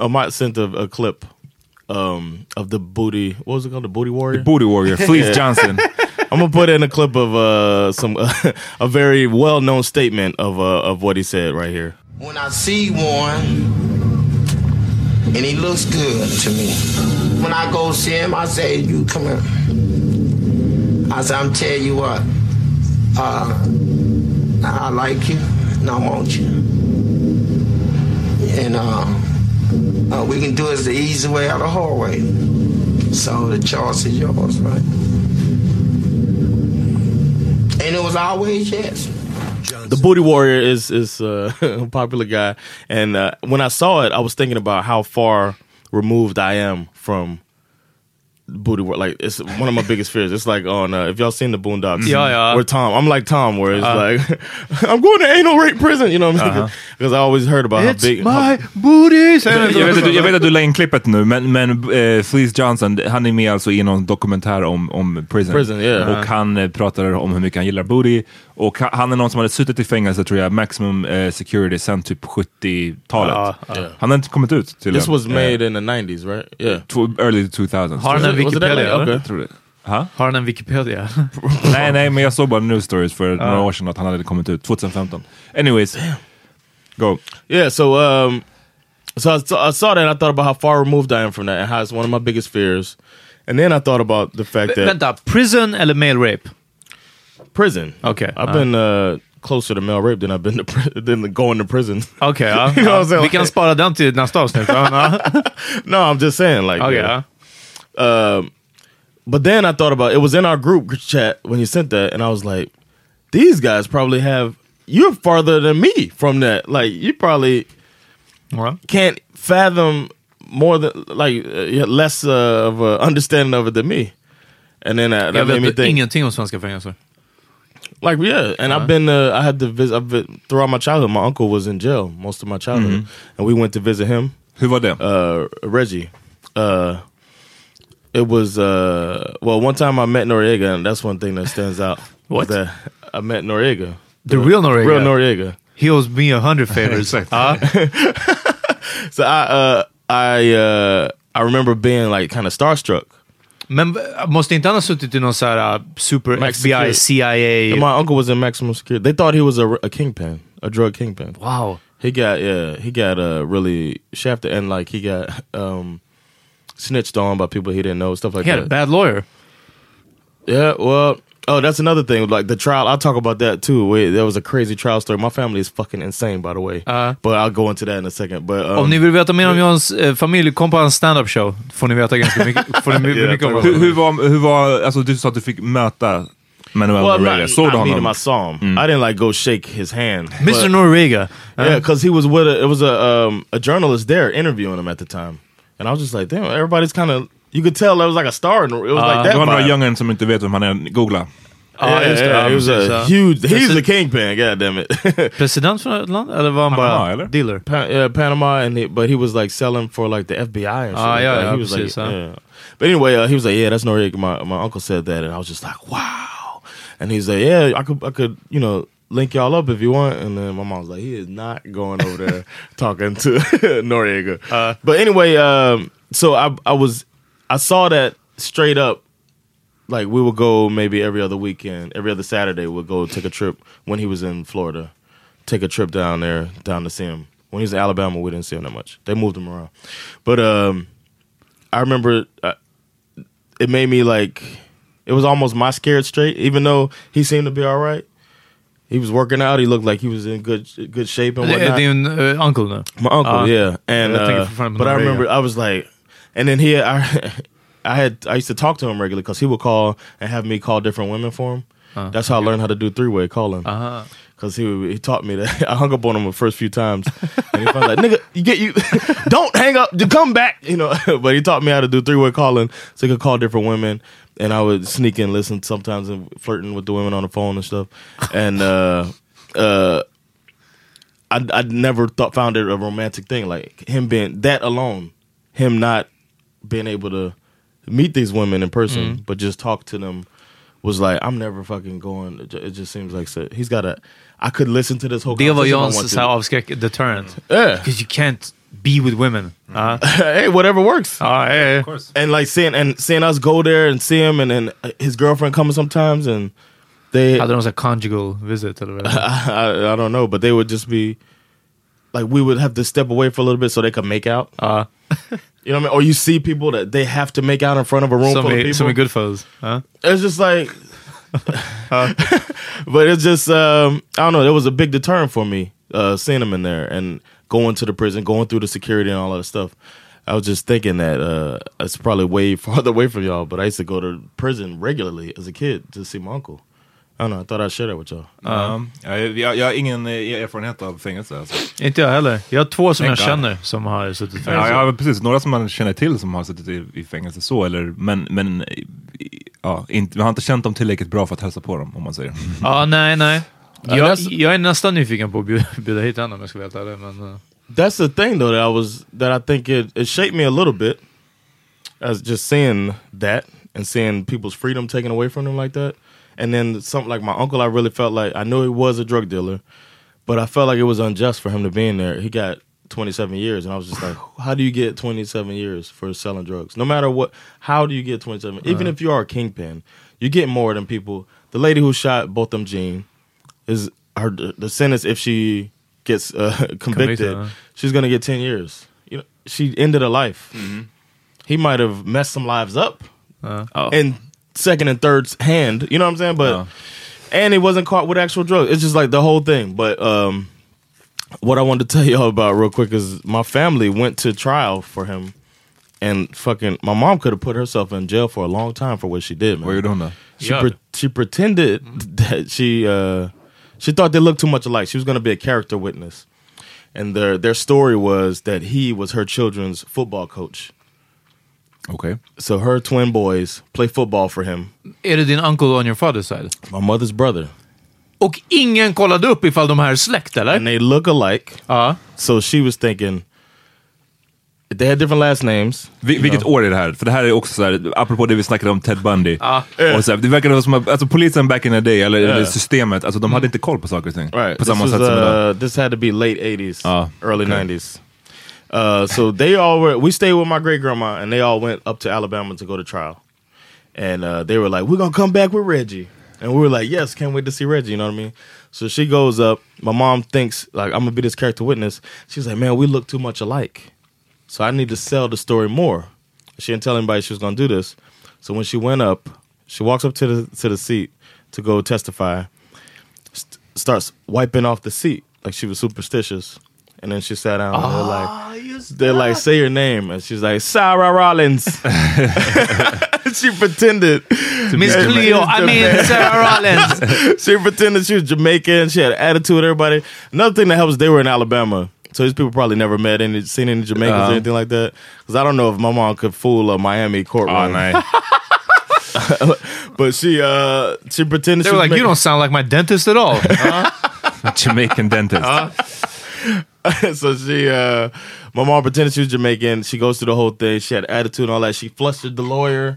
Amat sent a, a clip um, of the booty. What was it called? The booty warrior. The booty warrior, Fleece yeah. Johnson. I'm gonna put in a clip of uh, some uh, a very well known statement of uh, of what he said right here. When I see one, and he looks good to me, when I go see him, I say, "You come here." I said, I'm telling you what, uh, I like you and I want you. And uh, uh, we can do it the easy way or the hard way. So the choice is yours, right? And it was always yes. The Booty Warrior is is uh, a popular guy, and uh, when I saw it, I was thinking about how far removed I am from Booty Warrior. Like, it's one of my biggest fears. It's like on uh, if y'all seen the Boondocks, yeah, yeah. Or Tom, I'm like Tom, where it's uh, like I'm going to anal rape prison. You know what I mean? Uh-huh. Because I always heard about it's how big my how... booties. Jag vet, du, jag vet att du la in klippet nu, men men uh, Fleece Johnson, han är med alltså i någon dokumentär om om prison. prison yeah. Och uh-huh. han uh, pratade om hur mycket han gillar booty. Och han är någon som hade suttit i fängelse, tror jag, maximum uh, security sen typ sjuttiotalet. Uh, uh. Han har inte kommit ut till This en, was made uh, in the nineties, right? Yeah. To, early two thousands. Har han en Wikipedia? Okay. Jag tror det. Ha? Har han en Wikipedia? nej, nej, men jag såg bara news stories för uh. några år sedan att han hade kommit ut, twenty fifteen. Anyways, damn. Go. Yeah, so, um, so, I, so I saw that and I thought about how far removed I am from that and how it's one of my biggest fears. And then I thought about the fact B- that... Vänta, prison eller male rape? Prison. Okay. I've uh. been uh, closer to male rape than I've been to pri- than going to prison. Okay. Uh, you know what I'm saying? We can spara den till nästa avsnitt. No, I'm just saying, like, okay. Yeah. Uh, but then I thought about it. It was in our group chat when you sent that, and I was like, these guys probably have, you're farther than me from that. Like, you probably right. can't fathom more than, like, uh, less uh, of an understanding of it than me. And then uh, that made me think. Ingenting om svenska fängelser. Like, yeah, and uh-huh. I've been, uh, I had to visit, I've been, throughout my childhood, my uncle was in jail most of my childhood, mm-hmm. and we went to visit him. Who was that? Uh, Reggie. Uh, it was, uh, well, one time I met Noriega, and that's one thing that stands out. What? That I met Noriega. The, the real Noriega? Real Noriega. He owes me a hundred favors. uh? So I, uh, I, uh, I remember being, like, kind of starstruck. Men måste inte han ha suttit i någon så här uh, super Mexican. F B I, C I A? And my uncle was in maximum security. They thought he was a, a kingpin, a drug kingpin. Wow. He got, yeah, he got uh, really shafted and like he got um, snitched on by people he didn't know, stuff like he that. He had a bad lawyer. Yeah, well, oh, that's another thing. Like the trial, I'll talk about that too. Wait, there was a crazy trial story. My family is fucking insane, by the way. Uh-huh. But I'll go into that in a second. But, um, om ni vill veta mer om Johns eh, familj, kom på en stand-up show. Får ni veta ganska mycket. Får ni mycket yeah, om hur, hur var, hur var, alltså du sa att du fick möta Manuel well, Noriega. Såg du honom? I saw him. I didn't like go shake his hand. mister Noriega. Uh-huh. Yeah, because he was with, a, it was a, um, a journalist there interviewing him at the time. And I was just like, damn, everybody's kind of... You could tell it was like a star. It was uh, like that. Det var några youngen som inte vet vem han är. Googla. Ja, yeah, yeah, yeah, he was a so. huge... He's Presi- the kingpin, goddammit. President från ett land? Eller var han Panama, bara eller? Dealer? Pan- yeah, Panama, and he, but he was like selling for like the F B I and shit. Ah, yeah, like, yeah, he was precis, like, yeah. Yeah. But anyway, uh, he was like, yeah, that's Noriega. My, my uncle said that, and I was just like, wow. And he's like, yeah, I could, I could, you know... link y'all up if you want. And then my mom was like, he is not going over there talking to Noriega. Uh, but anyway, um, so I I was, I saw that straight up, like we would go maybe every other weekend, every other Saturday we'd go take a trip when he was in Florida, take a trip down there, down to see him. When he was in Alabama, we didn't see him that much. They moved him around. But um, I remember I, it made me like, it was almost my scared straight, even though he seemed to be all right. He was working out. He looked like he was in good good shape and whatnot. Din uh, uncle now. My uncle, uh, yeah. And uh, but I remember I was like, and then he, I, I had I used to talk to him regularly because he would call and have me call different women for him. Uh, That's how okay. I learned how to do three way calling. Uh-huh. Cause he he taught me that. I hung up on him the first few times, and he was like, "Nigga, you get you, don't hang up, you come back," you know. But he taught me how to do three way calling, so he could call different women, and I would sneak and listen sometimes and flirting with the women on the phone and stuff. And uh, uh, I I never thought found it a romantic thing like him being that alone, him not being able to meet these women in person, mm-hmm. but just talk to them. Was like, I'm never fucking going. It just seems like so. He's got a. I could listen to this whole. Det var Johns avskräck deterrent. Yeah, because you can't be with women. Uh-huh. Hey, whatever works. Uh, hey, of course. And like seeing and seeing us go there and see him and and his girlfriend coming sometimes and they. I don't know, it's a conjugal visit. Or I, I don't know, but they would just be like we would have to step away for a little bit so they could make out. Uh You know what I mean? Or you see people that they have to make out in front of a room so full many, of people. So many good foes. Huh? It's just like, Huh? But it's just, um, I don't know, it was a big deterrent for me, uh, seeing him in there and going to the prison, going through the security and all that stuff. I was just thinking that uh, it's probably way farther away from y'all, but I used to go to prison regularly as a kid to see my uncle. I don't know, I thought I'd share that with y'all. Um, mm. jag, jag har ingen erfarenhet av fängelse. Alltså. Inte jag heller. Jag har två som Thank jag God. känner som har suttit i fängelse. Ja, ja, precis. Några som man känner till som har suttit i, i fängelse. Så, eller, men men ja, inte, man har inte känt dem tillräckligt bra för att hälsa på dem, om man säger. Ja, nej, nej. Jag, jag är nästan nyfiken på att bjuda, bjuda hit henne om jag ska veta det, men... Uh. That's the thing, though, that I was that I think it, it shaped me a little bit, as just seeing that and seeing people's freedom taken away from them like that. And then something like my uncle, I really felt like I knew he was a drug dealer, but I felt like it was unjust for him to be in there. He got twenty-seven years, and I was just like, how do you get twenty-seven years for selling drugs? No matter what, how do you get twenty-seven? Even uh-huh. if you are a kingpin, you get more than people. The lady who shot Botham Jean is her the sentence if she. Gets uh, convicted, convicted huh? she's gonna get ten years. You know, she ended her life. Mm-hmm. He might have messed some lives up uh, oh. in second and third hand. You know what I'm saying? But oh. and he wasn't caught with actual drugs. It's just like the whole thing. But um, what I wanted to tell y'all about real quick is my family went to trial for him, and fucking my mom could have put herself in jail for a long time for what she did. Man, what you doing now? She pre- she pretended mm-hmm. that she. Uh, She thought they looked too much alike. She was going to be a character witness. And their their story was that he was her children's football coach. Okay. So her twin boys play football for him. Är det din uncle on your father's side? My mother's brother. Och ingen kollade upp ifall de här är släkt, eller? And they look alike. Uh-huh. So she was thinking... They had different last names. Vil- vilket know. år är det här? För det här är också så här, apropå det vi snackade om Ted Bundy. Ah, yeah. Och så här, det verkade som att alltså, polisen back in the day, eller, yeah. eller systemet, alltså, de mm. hade inte koll på saker och ting. Right. På samma this, sätt was, som uh, this had to be late eighties, ah, early okay. nineties. Uh, so they all were, we stayed with my great-grandma and they all went up to Alabama to go to trial. And uh, they were like, we're gonna come back with Reggie. And we were like, yes, can't wait to see Reggie, you know what I mean? So she goes up, my mom thinks, like, I'm gonna be this character witness. She's like, man, we look too much alike. So I need to sell the story more. She didn't tell anybody she was going to do this. So when she went up, she walks up to the to the seat to go testify, st- starts wiping off the seat like she was superstitious. And then she sat down and they're like, they're like, say your name. And she's like, Sarah Rollins. She pretended. Miss Cleo, I mean, Sarah Rollins. She pretended she was Jamaican. She had an attitude with everybody. Another thing that helps, they were in Alabama. So these people probably never met any, seen any Jamaicans uh-huh. or anything like that. Because I don't know if my mom could fool a Miami courtroom. Oh, nice. But she, uh, she pretended they she was like, Jamaican. You don't sound like my dentist at all. Uh-huh. Jamaican dentist. Uh-huh. So she, uh, my mom pretended she was Jamaican. She goes through the whole thing. She had attitude and all that. She flustered the lawyer.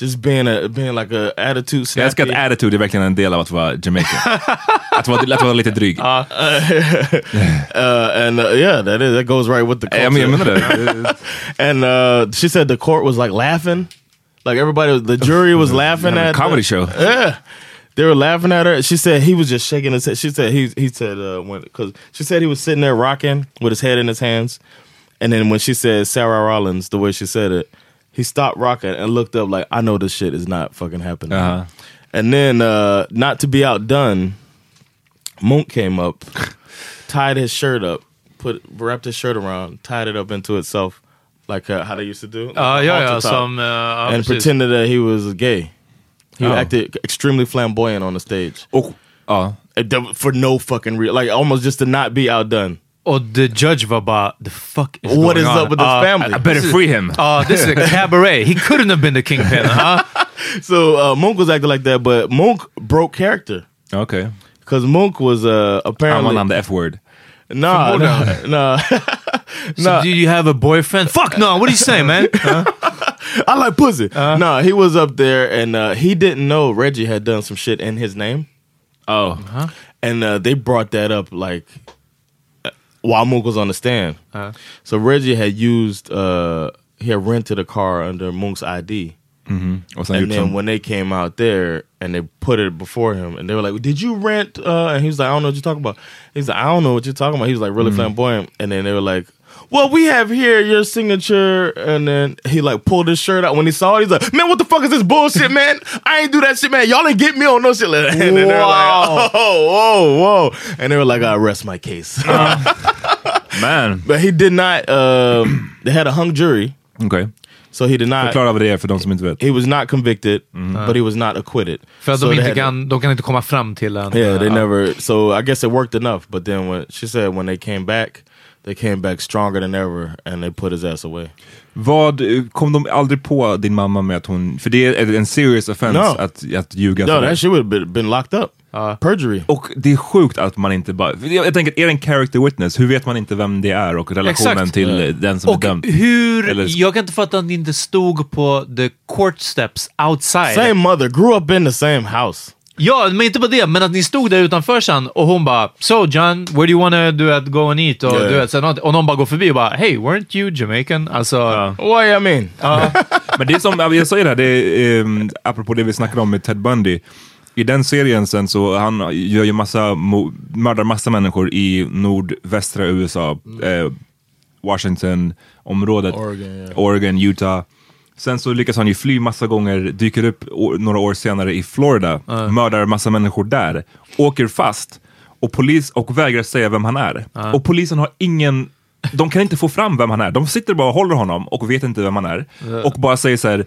Just being a being like a attitude snappy. Jag älskar att attitude är verkligen en del av att vara Jamaican. Att vara, att vara lite dryg. Uh, uh, and uh, yeah, that is, that goes right with the culture. I mean, I mean that. And uh, she said the court was like laughing. Like everybody, the jury was laughing at a comedy the, show. Yeah. They were laughing at her. She said he was just shaking his head. She said he he said uh, when cuz she said he was sitting there rocking with his head in his hands. And then when she said Sarah Rollins, the way she said it, he stopped rocking and looked up like, I know this shit is not fucking happening. Uh-huh. And then, uh, not to be outdone, Monk came up, tied his shirt up, put wrapped his shirt around, tied it up into itself, like uh, how they used to do. Like uh, yeah, yeah, some, uh, and pretended that he was gay. He oh. acted extremely flamboyant on the stage. Oh, uh. For no fucking reason. Like, almost just to not be outdone. Or the judge var bara, the fuck is What is on? Up with his uh, family? I better free him. Uh, this is a cabaret. He couldn't have been the kingpin, huh? So uh, Monk was acting like that, but Monk broke character. Okay. Because Monk was uh, apparently... I'm on the F word. Nah, nah, nah. So nah. Do you have a boyfriend? Fuck no, what are you saying, man? Huh? I like pussy. Uh, nah, he was up there and uh, he didn't know Reggie had done some shit in his name. Oh. Uh-huh. And uh, they brought that up like... While Monk was on the stand. Uh-huh. So Reggie had used, uh, he had rented a car under Monk's I D. Mm-hmm. And then when they came out there and they put it before him and they were like, did you rent? Uh, and he was like, I don't know what you're talking about. He's like, I don't know what you're talking about. He was like really mm-hmm. flamboyant. And then they were like, well, we have here your signature. And then he like pulled his shirt out. When he saw it, he's like, man, what the fuck is this bullshit, man? I ain't do that shit, man. Y'all didn't get me on no shit like that. And then they're like, oh, whoa, whoa. And they were like, I rest my case. Uh, man. But he did not, uh, they had a hung jury. Okay. Så so he did not, förklara vad det är för de som inte vet. He was not convicted, mm. but he was not acquitted. För att so de, inte had, kan, de kan inte komma fram till en... Yeah, they uh, never... So I guess it worked enough. But then when, she said when they came back, they came back stronger than ever and they put his ass away. Vad, kom de aldrig på din mamma med att hon... För det är en serious offense no. att, att ljuga. No, that she would have been locked up. Uh. Perjury. Och det är sjukt att man inte bara... Jag tänker, är det en character witness? Hur vet man inte vem det är och relationen Exakt. till yeah. den som och är dömd? Hur, Eller... Jag kan inte fatta att det inte stod på the court steps outside. Same mother, grew up in the same house. Ja, men inte på det, men att ni stod där utanför sen och hon bara, so John, where do you wanna do it, go and eat? Och, yeah. du vet, sen, och någon bara går förbi och bara, hey, weren't you Jamaican? Alltså, yeah. what do you mean? Uh. Men det är som, jag säger det här, det är, um, apropå det vi snackade om med Ted Bundy. I den serien sen så han gör ju massa, mördar massa människor i nordvästra U S A, eh, Washington-området, Oregon, yeah. Oregon, Utah. Sen så lyckas han ju fly massa gånger, dyker upp o- några år senare i Florida, uh. mördar massa människor där, åker fast och polis och vägrar säga vem han är. Uh. Och polisen har ingen, de kan inte få fram vem han är. De sitter bara och håller honom och vet inte vem han är. Uh. Och bara säger så här,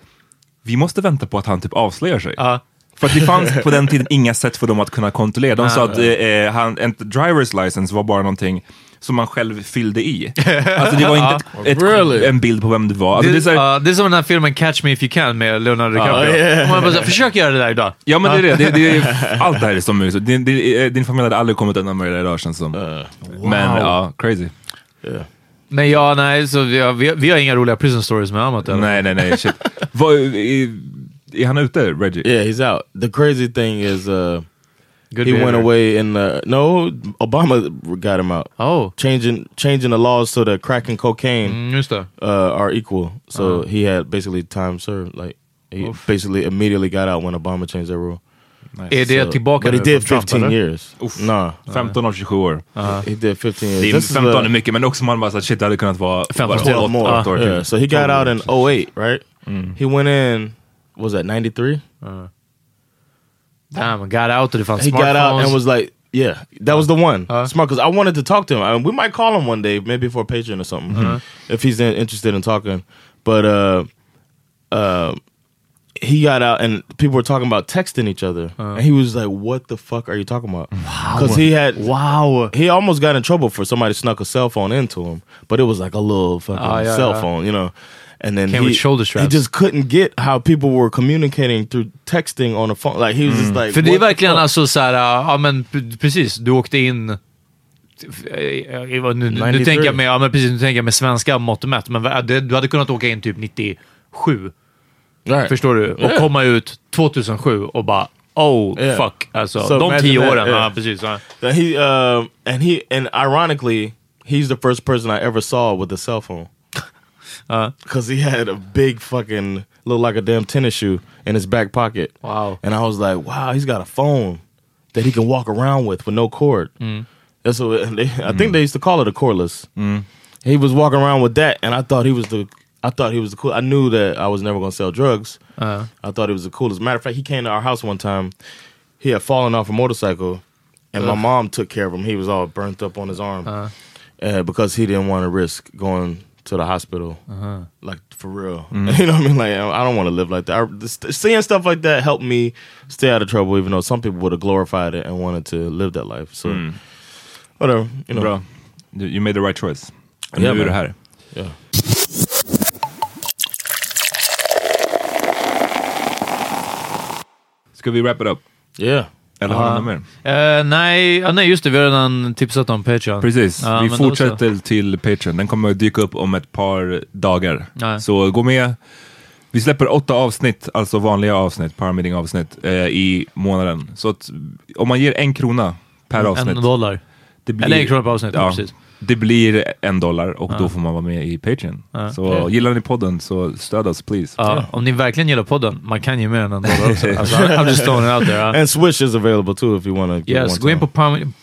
vi måste vänta på att han typ avslöjar sig. Uh. För att det fanns på den tiden inga sätt för dem att kunna kontrollera. De ah, sa att eh, han, en driver's license var bara någonting som man själv fyllde i. Alltså det var inte ett, ett, really? en bild på vem det var. Alltså, det, det, är här, uh, det är som den här filmen Catch Me If You Can med Leonardo DiCaprio. Uh, yeah. Man bara, försök göra det där idag. Ja, men uh. det är det. det, det är, allt det här är som musik. Din, din familj hade aldrig kommit undan med det idag, känns som. Uh, wow. Men ja, uh, crazy. Yeah. Men ja, nej, så vi har, vi har inga roliga prison stories med Amat. Eller? Nej, nej, nej. Shit. Vad... Är han ute, Reggie? Yeah, he's out. The crazy thing is uh, Good he went away in the... No, Obama got him out. Oh. Changing changing the laws so that crack and cocaine mm, just uh, are equal. So uh-huh. he had basically time served. Like He Oof. basically immediately got out when Obama changed that rule. Nice. Är det so, tillbaka but he did fifteen years. Nah. femton av tjugosju år. Uh-huh. He did fifteen years. Det är femton is, uh, är mycket, men också man bara att shit, det hade kunnat vara femton år. Yeah, so he got out in oh eight, right? Mm. He went in... Was that ninety-three? Uh, damn, got out to the phone. He got out and was like, yeah, that was the one. Uh, Smart, because I wanted to talk to him. I mean, we might call him one day, maybe for a Patreon or something, uh-huh. if he's interested in talking. But uh, uh, he got out and people were talking about texting each other. Uh, and he was like, what the fuck are you talking about? Wow. Because he had, wow. He almost got in trouble for somebody snuck a cell phone into him. But it was like a little fucking oh, yeah, cell yeah. phone, you know. And then he, he just couldn't get how people were communicating through texting on a phone. Like he was mm. just like. För det är verkligen alltså så här, ja men precis, du åkte in. Nu, nu tänker jag med, ja men precis, nu tänker jag med svenska mått och mätt, men du hade kunnat åka in typ nittiosju. Right. Förstår du? Och yeah. komma ut tjugohundrasju och bara oh yeah. fuck, alltså so de tio that, åren, yeah. ja precis. Ja. He uh, and he and ironically he's the first person I ever saw with a cell phone. Because uh, he had a big fucking, looked like a damn tennis shoe in his back pocket. Wow. And I was like, wow, he's got a phone that he can walk around with with no cord. Mm. That's what they, I think mm. they used to call it a cordless. Mm. He was walking around with that, and I thought he was the, I thought he was the cool. I knew that I was never going to sell drugs. Uh. I thought he was the coolest. Matter of fact, he came to our house one time. He had fallen off a motorcycle, and Ugh. my mom took care of him. He was all burnt up on his arm uh. uh, because he didn't want to risk going to the hospital, uh-huh. like for real. Mm. You know what I mean? Like I don't want to live like that. I, this, seeing stuff like that helped me stay out of trouble, even though some people would have glorified it and wanted to live that life. So, mm. whatever, you know. Bra. You made the right choice. And yeah, you det här. Yeah. Ska vi wrap it up? Yeah. Eller har uh, mer? Uh, nej, uh, nej, just det. Vi har redan tipsat om Patreon. Precis. Uh, vi fortsätter till Patreon. Den kommer att dyka upp om ett par dagar. Uh. Så gå med. Vi släpper åtta avsnitt, alltså vanliga avsnitt, Power Meeting avsnitt, uh, i månaden. Så att, om man ger en krona per avsnitt. En dollar. Det blir, eller en krona per avsnitt, ja, precis. Det blir en dollar och uh. då får man vara med i Patreon. Uh. Så okay. Gillar ni podden så stöd oss, please. Uh, yeah. Om ni verkligen gillar podden, man kan ge med en dollar också. Alltså, I'm just throwing it out there. Uh. And Swish is available too if you want to. Yes, go in på Power Meeting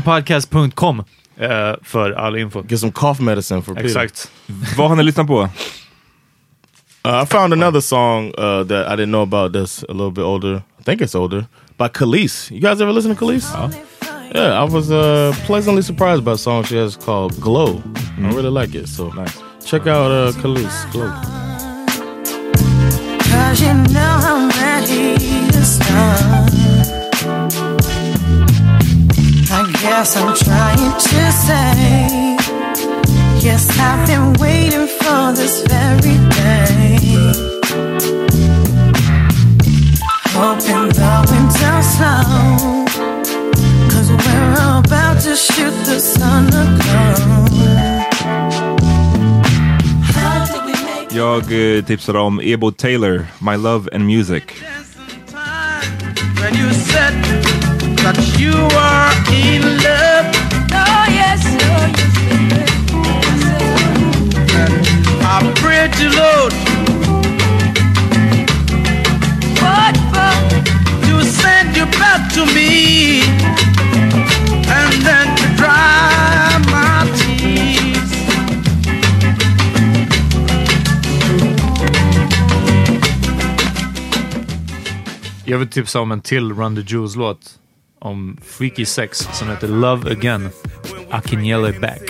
podcast dot com eh, för all info. Get some cough medicine for Peter. Exakt. Vad har ni lyssnat på? Uh, I found another song uh, that I didn't know about that's a little bit older. I think it's older. By Khalees. You guys ever listen to Khalees? Uh. Yeah, I was uh, pleasantly surprised by a song she has called Glow. Mm-hmm. I really like it. So nice. Check out uh, Khalees, Glow. Cause you know I'm ready to start. I guess I'm trying to say, yes, I've been waiting for this very day. Hoping the wind down slow, cause we're about to shoot the sun a glow. Jag eh, tipsar om Ebo Taylor, My Love and Music. When you said that you are in love. Oh yes, oh yes. I pray to Lord. What for? To send you back to me. And then to dry my tears. Jag vill tipsa om en till Run the Jewels-låt om freaky sex som heter Love Again, Akinyele Back.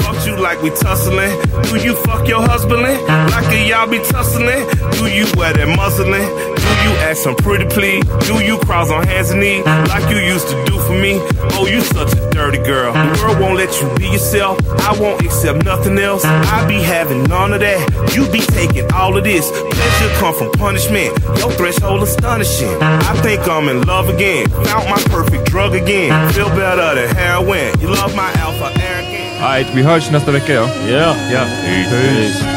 Fuck you like we tussling. Do you fuck your husband? Like y'all be tussling. Do you wear that muslin? Do you ask some pretty please? Do you cross on hands and knees like you used to do for me? Oh, you such a dirty girl. The world won't let you be yourself. I won't accept nothing else. I be having none of that. You be taking all of this. Pleasure come from punishment. Your threshold astonishing. I think I'm in love again. Found my perfect drug again. Feel better than heroin. You love my alpha arrogance. Alright, vi hörs nästa vecka, ja? Ja. Yeah. Yeah. Peace. Peace. Peace.